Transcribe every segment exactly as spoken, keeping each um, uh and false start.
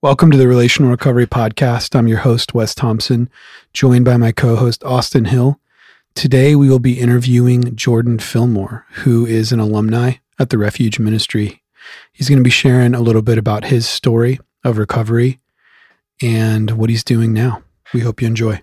Welcome to the Relational Recovery Podcast. I'm your host, Wes Thompson, joined by my co-host, Austin Hill. Today, we will be interviewing Jordan Fillmore, who is an alumni at the Refuge Ministry. He's going to be sharing a little bit about his story of recovery and what he's doing now. We hope you enjoy.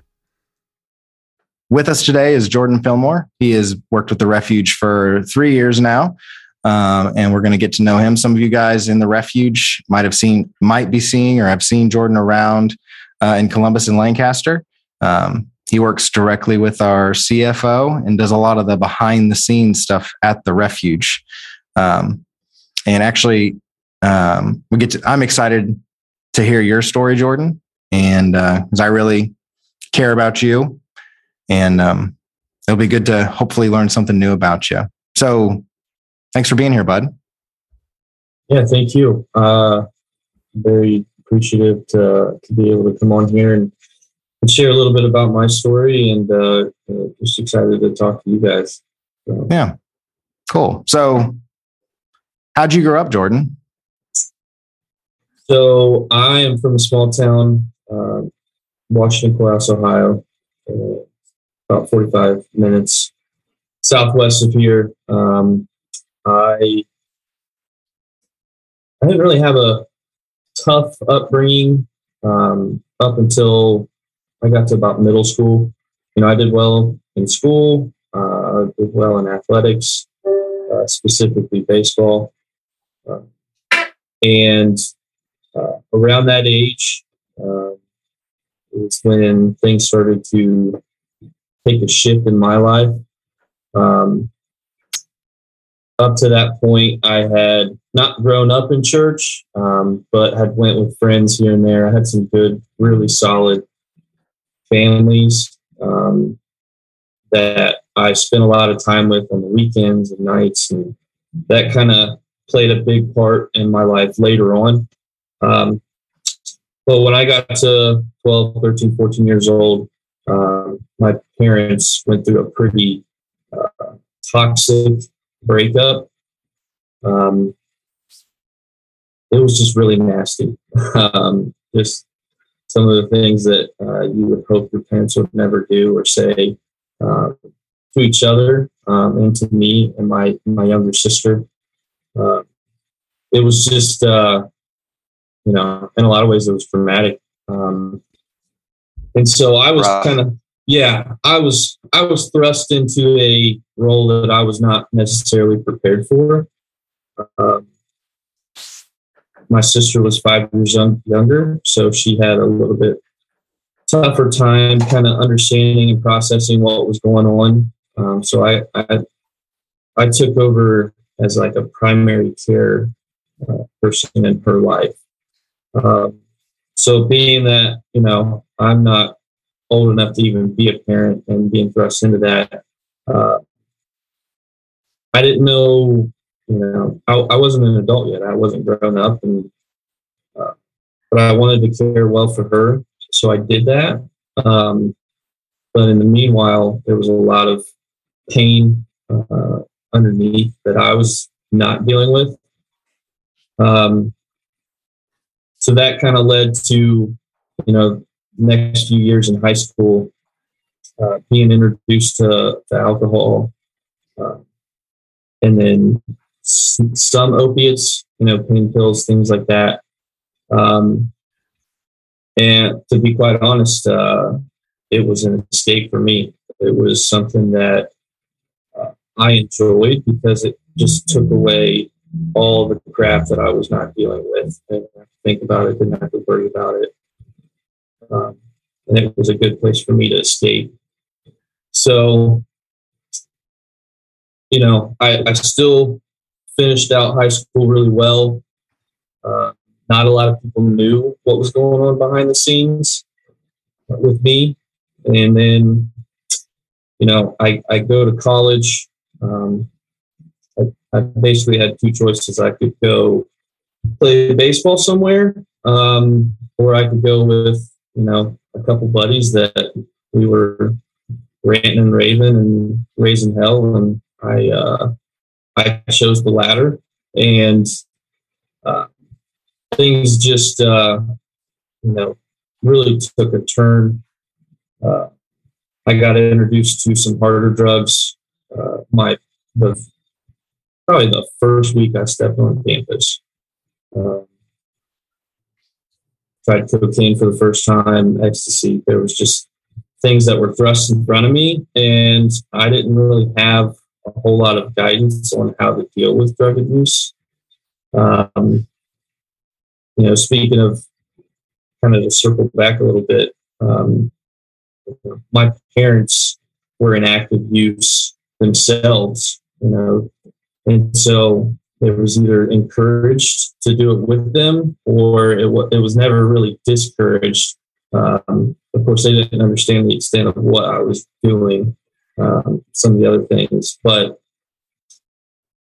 With us today is Jordan Fillmore. He has worked with the Refuge for three years now. Um, and we're going to get to know him. Some of you guys in the Refuge might have seen, might be seeing, or have seen Jordan around uh, in Columbus and Lancaster. Um, he works directly with our C F O and does a lot of the behind the scenes stuff at the Refuge. Um, and actually, um, we get to, I'm excited to hear your story, Jordan, and uh, because I really care about you, and um, it'll be good to hopefully learn something new about you. So. Thanks for being here, bud. Yeah, thank you. Uh, very appreciative to, to be able to come on here and, and share a little bit about my story, and uh, just excited to talk to you guys. So. Yeah, cool. So how'd you grow up, Jordan? So I am from a small town, uh, Washington Court House, Ohio, uh, about forty-five minutes southwest of here. Um, I I didn't really have a tough upbringing um, up until I got to about middle school. You know, I did well in school. Uh, I did well in athletics, uh, specifically baseball. Uh, and uh, around that age, uh, it's when things started to take a shift in my life. Um, Up to that point, I had not grown up in church, um, but had went with friends here and there. I had some good, really solid families um, that I spent a lot of time with on the weekends and nights, and that kind of played a big part in my life later on. Um, but when I got to twelve, thirteen, fourteen years old, uh, my parents went through a pretty uh, toxic breakup. Um, it was just really nasty. Um, just some of the things that uh, you would hope your parents would never do or say uh, to each other um, and to me and my my younger sister. Uh, it was just, uh, you know, in a lot of ways it was traumatic. Um, and so I was kind of, Yeah, I was I was thrust into a role that I was not necessarily prepared for. Um, my sister was five years young, younger, so she had a little bit tougher time kind of understanding and processing what was going on. Um, so I, I I took over as like a primary care uh, person in her life. Um, so being that, you know, I'm not old enough to even be a parent and being thrust into that. Uh, I didn't know, you know, I, I wasn't an adult yet. I wasn't grown up, and uh, but I wanted to care well for her. So I did that. Um, but in the meanwhile, there was a lot of pain uh, underneath that I was not dealing with. Um, so that kind of led to, you know, next few years in high school, uh, being introduced to, to alcohol, uh, and then s- some opiates, you know, pain pills, things like that. Um, and to be quite honest, uh, it was an escape for me. It was something that uh, I enjoyed because it just took away all the crap that I was not dealing with. I didn't have to think about it, didn't have to worry about it. Um, and it was a good place for me to escape. So, you know, I, I still finished out high school really well. Uh, not a lot of people knew what was going on behind the scenes with me. And then, you know, I, I go to college. Um, I, I basically had two choices. I could go play baseball somewhere, um, or I could go with, you know, a couple buddies that we were ranting and raving and raising hell. And I, uh, I chose the latter, and, uh, things just, uh, you know, really took a turn. Uh, I got introduced to some harder drugs. Uh, my the probably the first week I stepped on campus. Um, tried cocaine for the first time, ecstasy. There was just things that were thrust in front of me, and I didn't really have a whole lot of guidance on how to deal with drug abuse. Um, you know, speaking of, kind of to circle back a little bit, um, my parents were in active use themselves, you know, and so it was either encouraged to do it with them, or it, w- it was never really discouraged. Um, of course, they didn't understand the extent of what I was doing, um, some of the other things. But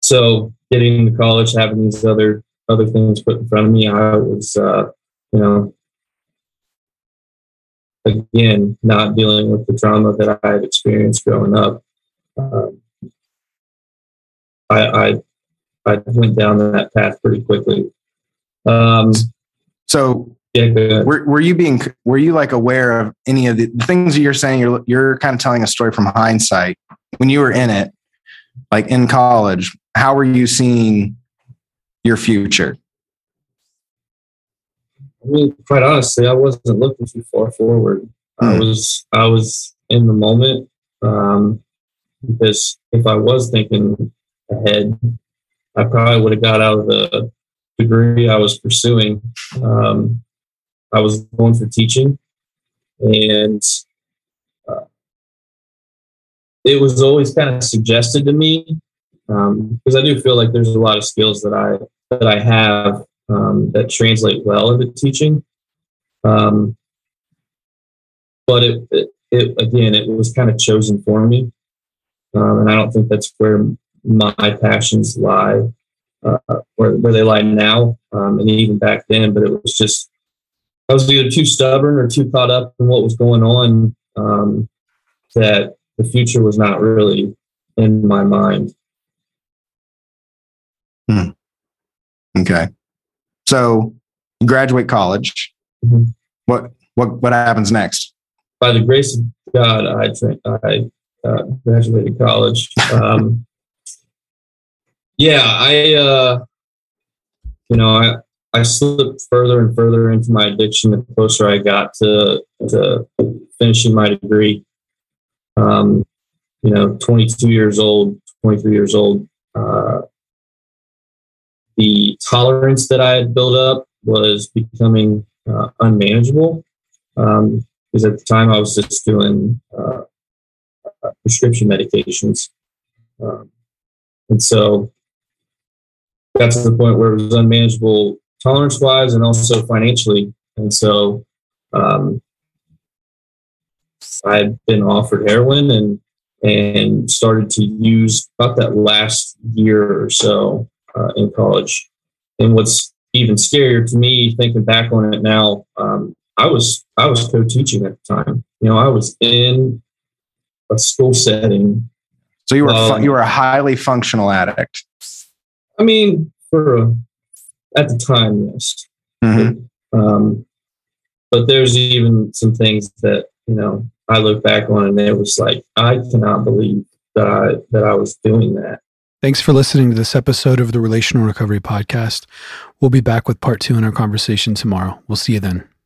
so getting into college, having these other other things put in front of me, I was, uh, you know, again, not dealing with the trauma that I had experienced growing up. Um, I, I I went down that path pretty quickly. Um, so yeah, were, were you being, were you like aware of any of the things that you're saying? You're, you're kind of telling a story from hindsight. When you were in it, like in college, how were you seeing your future? I mean, quite honestly, I wasn't looking too far forward. Mm. I was, I was in the moment. Um, because if I was thinking ahead, I probably would have got out of the degree I was pursuing. Um, I was going for teaching, and uh, it was always kind of suggested to me, um, because I do feel like there's a lot of skills that I that I have um, that translate well into teaching. Um, but it, it, it again, it was kind of chosen for me, um, and I don't think that's where my passions lie, uh, where, where they lie now, um, and even back then. But it was just, I was either too stubborn or too caught up in what was going on, um, that the future was not really in my mind. Hmm. Okay. So you graduate college. Mm-hmm. What, what, what happens next? By the grace of God, I, I uh, graduated college. Um, Yeah, I, uh, you know, I, I slipped further and further into my addiction the closer I got to, to finishing my degree. Um, you know, twenty-two years old, twenty-three years old. Uh, the tolerance that I had built up was becoming uh, unmanageable. Um, because at the time I was just doing uh, uh, prescription medications. Um, and so... got to the point where it was unmanageable tolerance-wise and also financially. And so um, I'd been offered heroin and and started to use about that last year or so uh, in college. And what's even scarier to me, thinking back on it now, um, I was I was co-teaching at the time. You know, I was in a school setting. So you were um, fun, you were a highly functional addict. I mean, for a, at the time, yes. Mm-hmm. Um, but there's even some things that, you know, I look back on and it was like, I cannot believe that I, that I was doing that. Thanks for listening to this episode of the Relational Recovery Podcast. We'll be back with part two in our conversation tomorrow. We'll see you then.